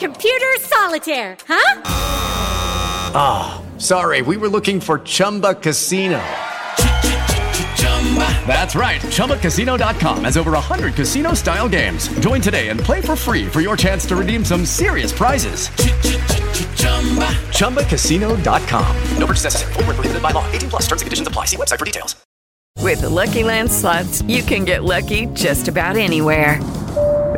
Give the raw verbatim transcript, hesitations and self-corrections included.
Computer solitaire, huh? Ah, oh, sorry, we were looking for Chumba Casino. That's right, chumba casino dot com has over one hundred casino-style games. Join today and play for free for your chance to redeem some serious prizes. chumba casino dot com. No purchase necessary. Void where prohibited by law. eighteen plus terms and conditions apply. See website for details. With Lucky Land Slots, you can get lucky just about anywhere.